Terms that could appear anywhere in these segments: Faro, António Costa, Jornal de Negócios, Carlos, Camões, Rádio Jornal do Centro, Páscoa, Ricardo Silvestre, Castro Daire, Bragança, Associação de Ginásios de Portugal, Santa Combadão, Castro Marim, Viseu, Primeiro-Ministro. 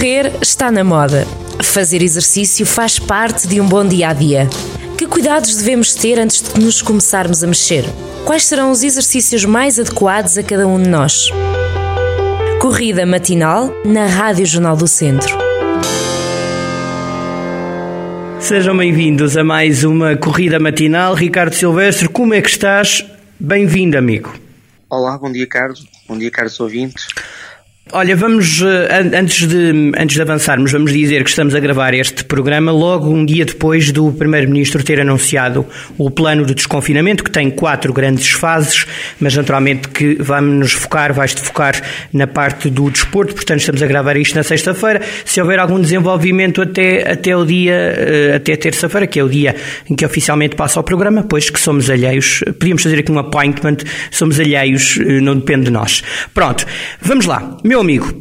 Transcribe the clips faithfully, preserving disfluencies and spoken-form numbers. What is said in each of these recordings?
Correr está na moda. Fazer exercício faz parte de um bom dia-a-dia. Que cuidados devemos ter antes de nos começarmos a mexer? Quais serão os exercícios mais adequados a cada um de nós? Corrida matinal na Rádio Jornal do Centro. Sejam bem-vindos a mais uma corrida matinal. Ricardo Silvestre, como é que estás? Bem-vindo, amigo. Olá, bom dia, Carlos. Bom dia, Carlos ouvintes. Olha, vamos, antes de, antes de avançarmos, vamos dizer que estamos a gravar este programa logo um dia depois do Primeiro-Ministro ter anunciado o plano de desconfinamento, que tem quatro grandes fases, mas naturalmente que vamos nos focar, vais-te focar na parte do desporto, portanto estamos a gravar isto na sexta-feira. Se houver algum desenvolvimento até, até o dia, até terça-feira, que é o dia em que oficialmente passa o programa, pois que somos alheios, podíamos fazer aqui um appointment, somos alheios, não depende de nós. Pronto, vamos lá. Meu amigo,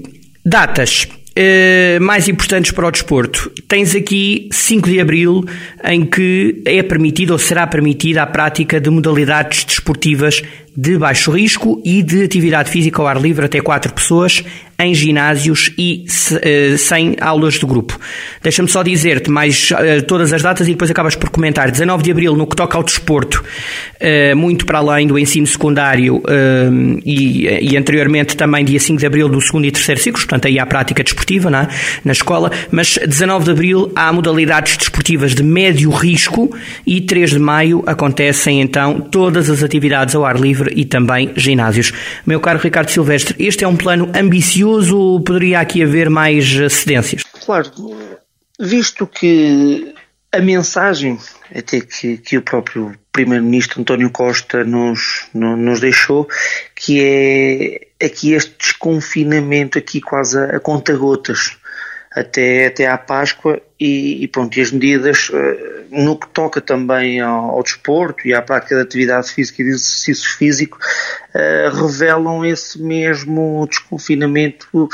datas eh, mais importantes para o desporto. Tens aqui cinco de abril, em que é permitido ou será permitida a prática de modalidades desportivas de baixo risco e de atividade física ao ar livre até quatro pessoas em ginásios e se, eh, sem aulas de grupo. Deixa-me só dizer-te mais eh, todas as datas e depois acabas por comentar. dezanove de abril, no que toca ao desporto, eh, muito para além do ensino secundário eh, e, e anteriormente também dia cinco de abril do segundo e terceiro ciclos, portanto aí há prática desportiva, não é? Na escola, mas dezanove de abril há modalidades desportivas de médio risco e três de maio acontecem então todas as atividades ao ar livre e também ginásios. Meu caro Ricardo Silvestre, este é um plano ambicioso ou poderia aqui haver mais cedências? Claro, visto que a mensagem até que, que o próprio Primeiro-Ministro António Costa nos, no, nos deixou, que é aqui este desconfinamento aqui quase a, a conta-gotas até, até à Páscoa e, e pronto, e as medidas no que toca também ao, ao desporto e à prática de atividade física e de exercício físico uh, revelam esse mesmo desconfinamento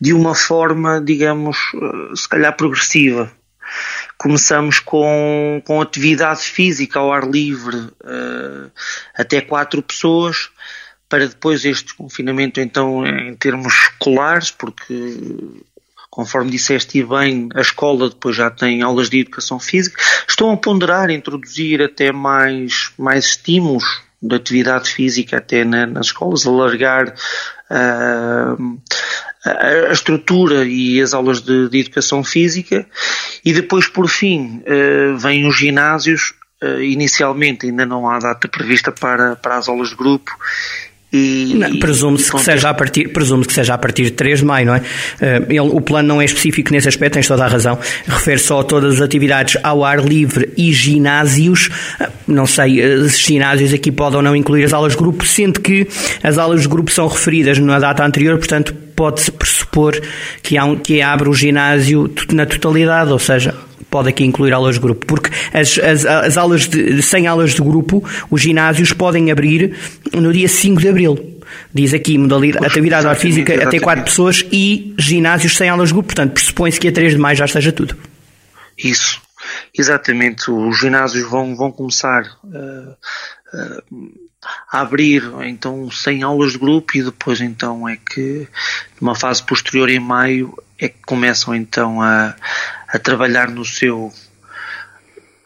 de uma forma, digamos, uh, se calhar progressiva. Começamos com, com atividade física ao ar livre uh, até quatro pessoas, para depois este desconfinamento então em termos escolares, porque conforme disseste e bem, a escola depois já tem aulas de educação física. Estão a ponderar, a introduzir até mais, mais estímulos de atividade física até na, nas escolas, alargar uh, a estrutura e as aulas de, de educação física. E depois, por fim, uh, vêm os ginásios. Uh, inicialmente ainda não há data prevista para, para as aulas de grupo. E, não, presume-se, e que seja a partir, presume-se que seja a partir de três de maio, não é? Ele, o plano não é específico nesse aspecto, tens toda a razão. Refere só a todas as atividades ao ar livre e ginásios. Não sei se ginásios aqui podem ou não incluir as aulas de grupo, sendo que as aulas de grupo são referidas na data anterior, portanto pode-se pressupor que, há um, que abre o ginásio na totalidade, ou seja, pode aqui incluir aulas de grupo, porque as, as, as aulas de, sem aulas de grupo, os ginásios podem abrir no dia cinco de abril. Diz aqui, modalidade, atividade ao ar física exatamente. Até quatro pessoas e ginásios sem aulas de grupo, portanto, pressupõe-se que a três de maio já esteja tudo. Isso, exatamente. Os ginásios vão, vão começar uh, uh, a abrir, então, sem aulas de grupo e depois, então, é que numa fase posterior em maio é que começam, então, a... a trabalhar no seu...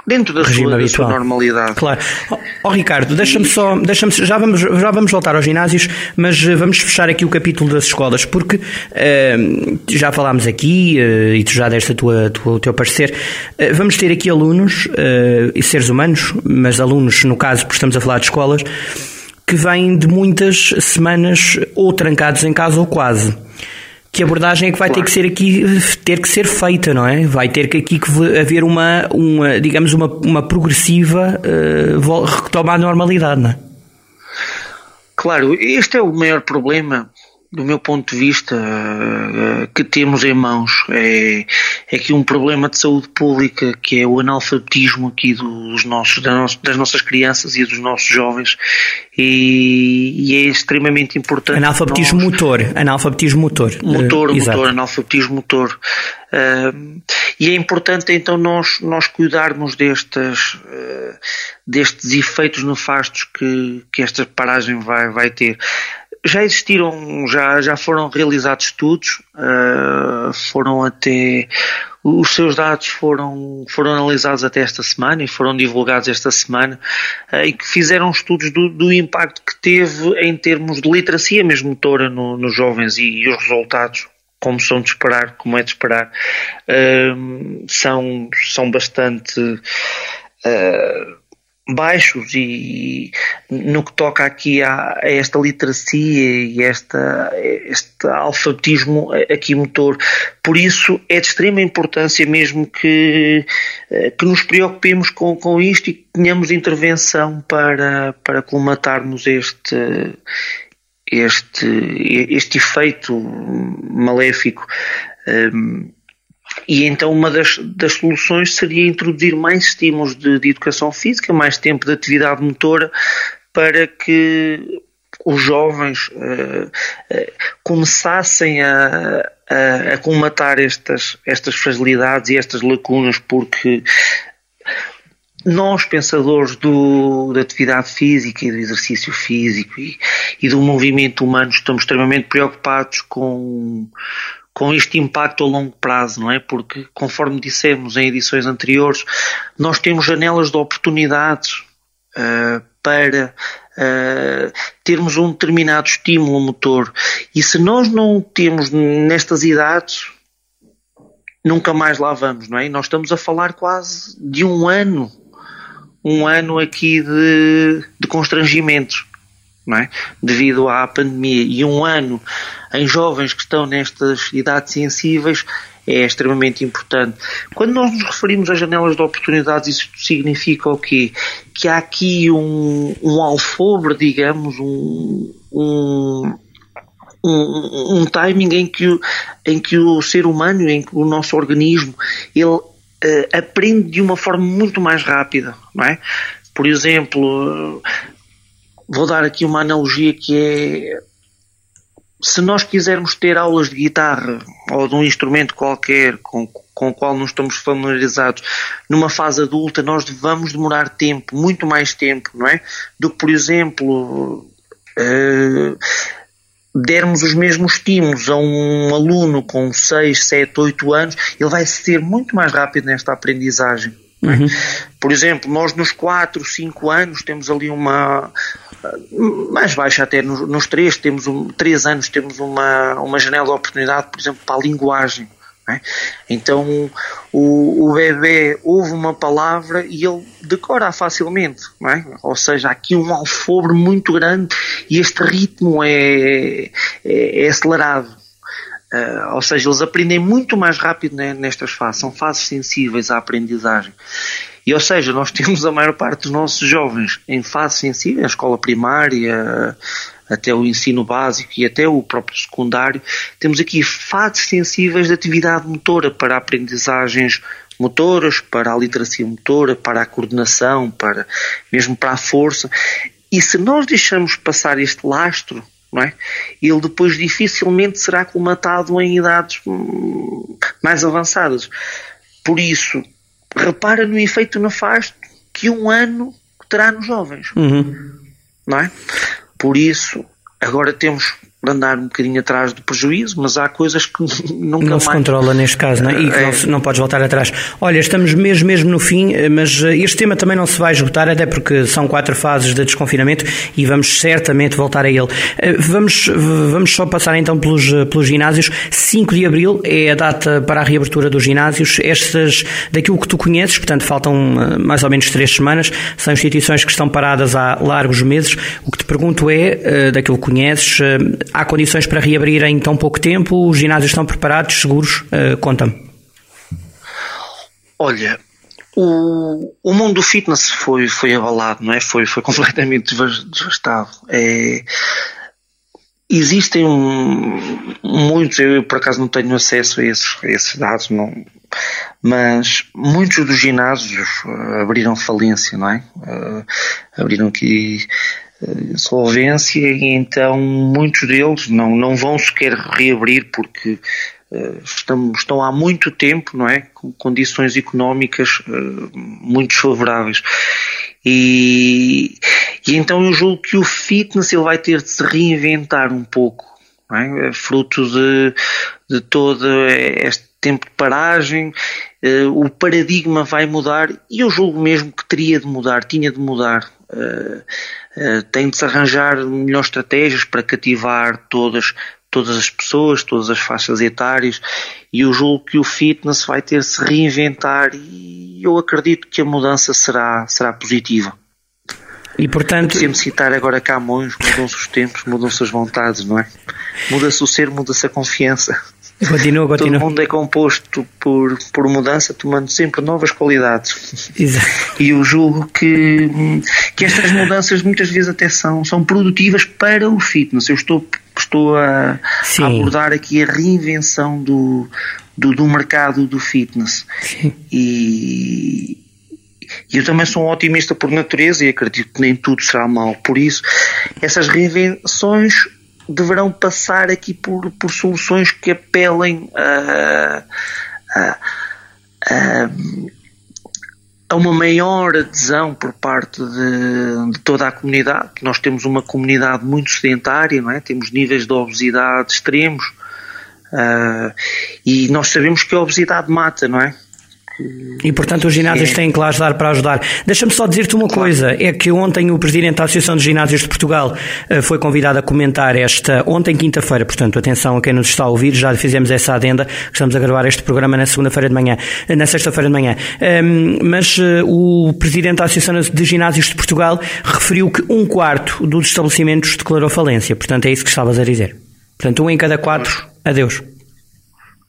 dentro da, sua, da sua normalidade. Claro. Ó oh, oh, Ricardo, deixa-me só... Deixa-me, já, vamos, já vamos voltar aos ginásios, mas vamos fechar aqui o capítulo das escolas, porque uh, já falámos aqui, uh, e tu já deste a tua, tua, o teu parecer, uh, vamos ter aqui alunos, uh, seres humanos, mas alunos, no caso, porque estamos a falar de escolas, que vêm de muitas semanas ou trancados em casa ou quase. Que abordagem é que vai claro. ter que ser aqui, ter que ser feita, não é? Vai ter que aqui haver uma, uma digamos, uma, uma progressiva uh, retomada à normalidade, não é? Claro, este é o maior problema, do meu ponto de vista, uh, que temos em mãos. É, é aqui um problema de saúde pública, que é o analfabetismo aqui dos nossos, das nossas crianças e dos nossos jovens, e, e é extremamente importante. Analfabetismo nós... motor, analfabetismo motor. Motor, uh, motor, analfabetismo motor. Uh, e é importante então nós, nós cuidarmos destas, uh, destes efeitos nefastos que, que esta paragem vai, vai ter. Já existiram, já, já foram realizados estudos, uh, foram até, os seus dados foram, foram analisados até esta semana e foram divulgados esta semana, uh, e que fizeram estudos do, do impacto que teve em termos de literacia mesmo motora no, nos jovens, e, e os resultados, como são de esperar, como é de esperar, uh, são, são bastante... Uh, baixos, e no que toca aqui a, a esta literacia e esta, este alfabetismo aqui motor. Por isso é de extrema importância mesmo que, que nos preocupemos com, com isto e que tenhamos intervenção para, para colmatarmos este, este, este efeito maléfico. Um, E então uma das, das soluções seria introduzir mais estímulos de, de educação física, mais tempo de atividade motora, para que os jovens uh, uh, começassem a, a, a colmatar estas, estas fragilidades e estas lacunas, porque nós, pensadores do, da atividade física e do exercício físico e, e do movimento humano, estamos extremamente preocupados com... com este impacto a longo prazo, não é? Porque, conforme dissemos em edições anteriores, nós temos janelas de oportunidades uh, para uh, termos um determinado estímulo motor. E se nós não temos nestas idades, nunca mais lá vamos, não é? E nós estamos a falar quase de um ano, um ano aqui de, de constrangimentos. Não é? Devido à pandemia, e um ano em jovens que estão nestas idades sensíveis é extremamente importante. Quando nós nos referimos às janelas de oportunidades, isso significa o quê? Que há aqui um, um alfobre, digamos, um, um, um, um timing em que, o, em que o ser humano, em que o nosso organismo, ele uh, aprende de uma forma muito mais rápida, não é? Por exemplo... Vou dar aqui uma analogia que é, se nós quisermos ter aulas de guitarra ou de um instrumento qualquer com, com o qual não estamos familiarizados numa fase adulta, nós vamos demorar tempo, muito mais tempo, não é? Do que, por exemplo, uh, dermos os mesmos estímulos a um aluno com seis, sete, oito anos, ele vai ser muito mais rápido nesta aprendizagem. Uhum. Por exemplo, nós nos quatro, cinco anos temos ali uma, mais baixa até nos três, temos um, três anos temos uma, uma janela de oportunidade, por exemplo, para a linguagem, não é? Então o, o bebê ouve uma palavra e ele decora facilmente, não é? Ou seja, há aqui um alfobre muito grande e este ritmo é, é, é acelerado. Uh, ou seja, eles aprendem muito mais rápido, né, nestas fases, são fases sensíveis à aprendizagem. E, ou seja, nós temos a maior parte dos nossos jovens em fases sensíveis, a escola primária, até o ensino básico e até o próprio secundário, temos aqui fases sensíveis de atividade motora para aprendizagens motoras, para a literacia motora, para a coordenação, para, mesmo para a força. E se nós deixarmos passar este lastro, não é? Ele depois dificilmente será colmatado em idades mais avançadas. Por isso, repara no efeito nefasto que um ano terá nos jovens. Uhum. Não é? Por isso, agora temos de andar um bocadinho atrás do prejuízo, mas há coisas que nunca não se mais... controla neste caso, não é? E que é... não, se, não podes voltar atrás. Olha, estamos mesmo, mesmo no fim, mas este tema também não se vai esgotar, até porque são quatro fases de desconfinamento e vamos certamente voltar a ele. Vamos, vamos só passar então pelos, pelos ginásios. cinco de abril é a data para a reabertura dos ginásios. Estas, daquilo que tu conheces, portanto faltam mais ou menos três semanas, são instituições que estão paradas há largos meses. O que te pergunto é, daquilo que conheces... Há condições para reabrir em tão pouco tempo? Os ginásios estão preparados, seguros? Uh, conta-me. Olha, o, o mundo do fitness foi, foi abalado, não é? Foi, foi completamente devastado. É, existem um, muitos, eu por acaso não tenho acesso a esses, a esses dados, não, mas muitos dos ginásios abriram falência, não é? Uh, abriram aqui... solvência, e então muitos deles não, não vão sequer reabrir porque uh, estão, estão há muito tempo, não é? Com condições económicas uh, muito favoráveis. E, e então eu julgo que o fitness ele vai ter de se reinventar um pouco, não é? Fruto de, de todo este tempo de paragem, eh, o paradigma vai mudar, e eu julgo mesmo que teria de mudar, tinha de mudar. Uh, uh, tem de se arranjar melhores estratégias para cativar todas, todas as pessoas, todas as faixas etárias, e eu julgo que o fitness vai ter de se reinventar, e eu acredito que a mudança será, será positiva. E portanto... Podemos citar agora Camões, mudam-se os tempos, mudam-se as vontades, não é? Muda-se o ser, muda-se a confiança. Continua, continua. Todo mundo é composto por, por mudança, tomando sempre novas qualidades. Exato. E eu julgo que, que estas mudanças muitas vezes até são, são produtivas para o fitness. Eu estou, estou a, a abordar aqui a reinvenção do, do, do mercado do fitness. Sim. E... E eu também sou um otimista por natureza e acredito que nem tudo será mal. Por isso, essas reinvenções deverão passar aqui por, por soluções que apelem a, a, a, a uma maior adesão por parte de, de toda a comunidade. Nós temos uma comunidade muito sedentária, não é? Temos níveis de obesidade extremos, uh, e nós sabemos que a obesidade mata, não é? E, portanto, os ginásios têm que lá ajudar para ajudar. Deixa-me só dizer-te uma coisa, é que ontem o Presidente da Associação de Ginásios de Portugal foi convidado a comentar esta, ontem quinta-feira, portanto, atenção a quem nos está a ouvir, já fizemos essa adenda, estamos a gravar este programa na segunda-feira de manhã, na sexta-feira de manhã, mas o Presidente da Associação de Ginásios de Portugal referiu que um quarto dos estabelecimentos declarou falência, portanto, é isso que estavas a dizer. Portanto, um em cada quatro, adeus.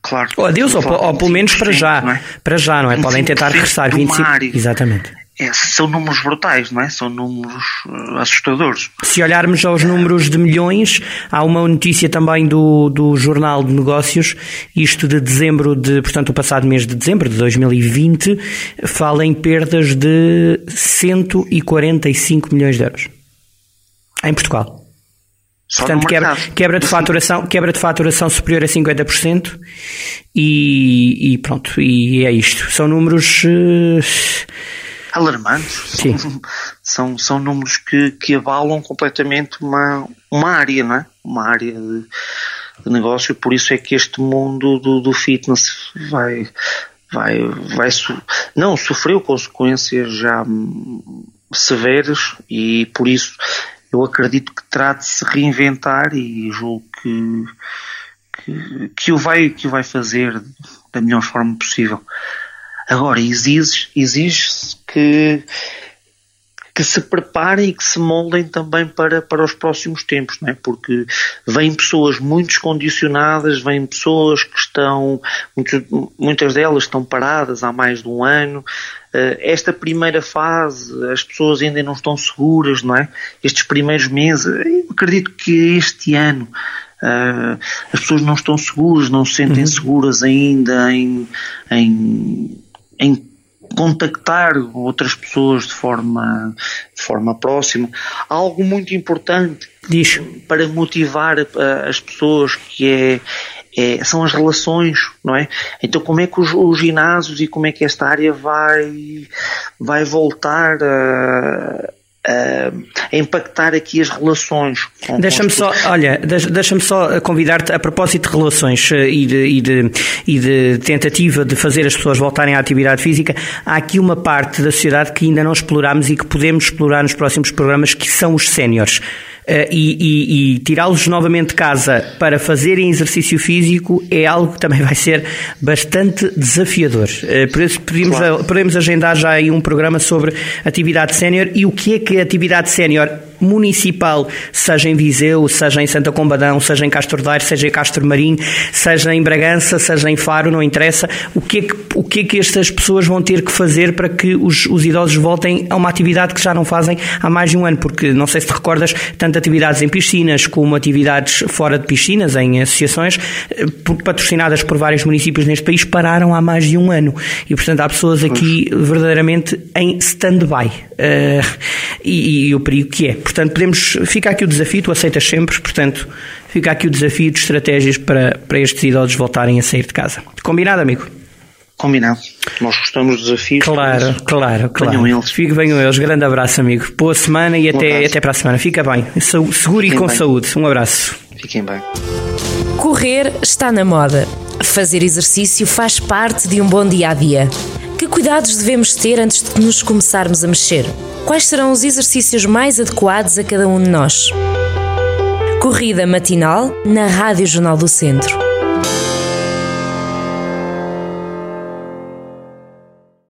Claro, ou adeus, ou, ou pelo menos para já, não é? Para já, não é? Podem tentar regressar vinte e cinco por cento. Exatamente. É, são números brutais, não é? São números uh, assustadores. Se olharmos aos números de milhões, há uma notícia também do, do Jornal de Negócios, isto de dezembro, de, portanto o passado mês de dezembro de dois mil e vinte, fala em perdas de cento e quarenta e cinco milhões de euros em Portugal. Só portanto, quebra, quebra, de faturação, quebra de faturação superior a cinquenta por cento e, e pronto, e é isto. São números... Uh... alarmantes. Sim. São, são, são números que, que abalam completamente uma, uma área, não é? Uma área de, de negócio, por isso é que este mundo do, do fitness vai... vai, vai so... não, sofreu consequências já severas e por isso... Eu acredito que terá de se reinventar e julgo que, que, que, o, vai, que o vai fazer da melhor forma possível. Agora, exige, exige-se que, que se preparem e que se moldem também para, para os próximos tempos, não é? Porque vêm pessoas muito descondicionadas, vêm pessoas que estão, muito, muitas delas estão paradas há mais de um ano. Esta primeira fase, as pessoas ainda não estão seguras, não é? Estes primeiros meses, eu acredito que este ano uh, as pessoas não estão seguras, não se sentem uhum. seguras ainda em, em, em contactar outras pessoas de forma, de forma próxima. Há algo muito importante Diz. para motivar uh, as pessoas que é... É, são as relações, não é? Então como é que os, os ginásios e como é que esta área vai, vai voltar a, a, a impactar aqui as relações? Com, deixa-me com as... só, olha, deixa-me só convidar-te a propósito de relações e de, e, de, e de tentativa de fazer as pessoas voltarem à atividade física. Há aqui uma parte da sociedade que ainda não explorámos e que podemos explorar nos próximos programas, que são os séniores. Uh, e, e, e tirá-los novamente de casa para fazerem exercício físico é algo que também vai ser bastante desafiador. Uh, por isso podemos, claro. podemos agendar já aí um programa sobre atividade sénior e o que é que a atividade sénior municipal, seja em Viseu, seja em Santa Combadão, seja em Castro Daire, seja em Castro Marim, seja em Bragança, seja em Faro, não interessa, o que é que, o que, é que estas pessoas vão ter que fazer para que os, os idosos voltem a uma atividade que já não fazem há mais de um ano, porque não sei se te recordas, tanto atividades em piscinas como atividades fora de piscinas, em associações patrocinadas por vários municípios neste país, pararam há mais de um ano e portanto há pessoas aqui verdadeiramente em stand-by uh, e, e o perigo que é. Portanto, podemos, fica aqui o desafio, tu aceitas sempre, portanto fica aqui o desafio de estratégias para, para estes idosos voltarem a sair de casa. Combinado, amigo? Combinado. Nós gostamos dos desafios. Claro, mas... claro, claro. Venham eles. Fico bem eles. Grande abraço, amigo. Boa semana e um até, até para a semana. Fica bem. Seguro e com bem. Saúde. Um abraço. Fiquem bem. Correr está na moda. Fazer exercício faz parte de um bom dia-a-dia. Que cuidados devemos ter antes de nos começarmos a mexer? Quais serão os exercícios mais adequados a cada um de nós? Corrida matinal na Rádio Jornal do Centro.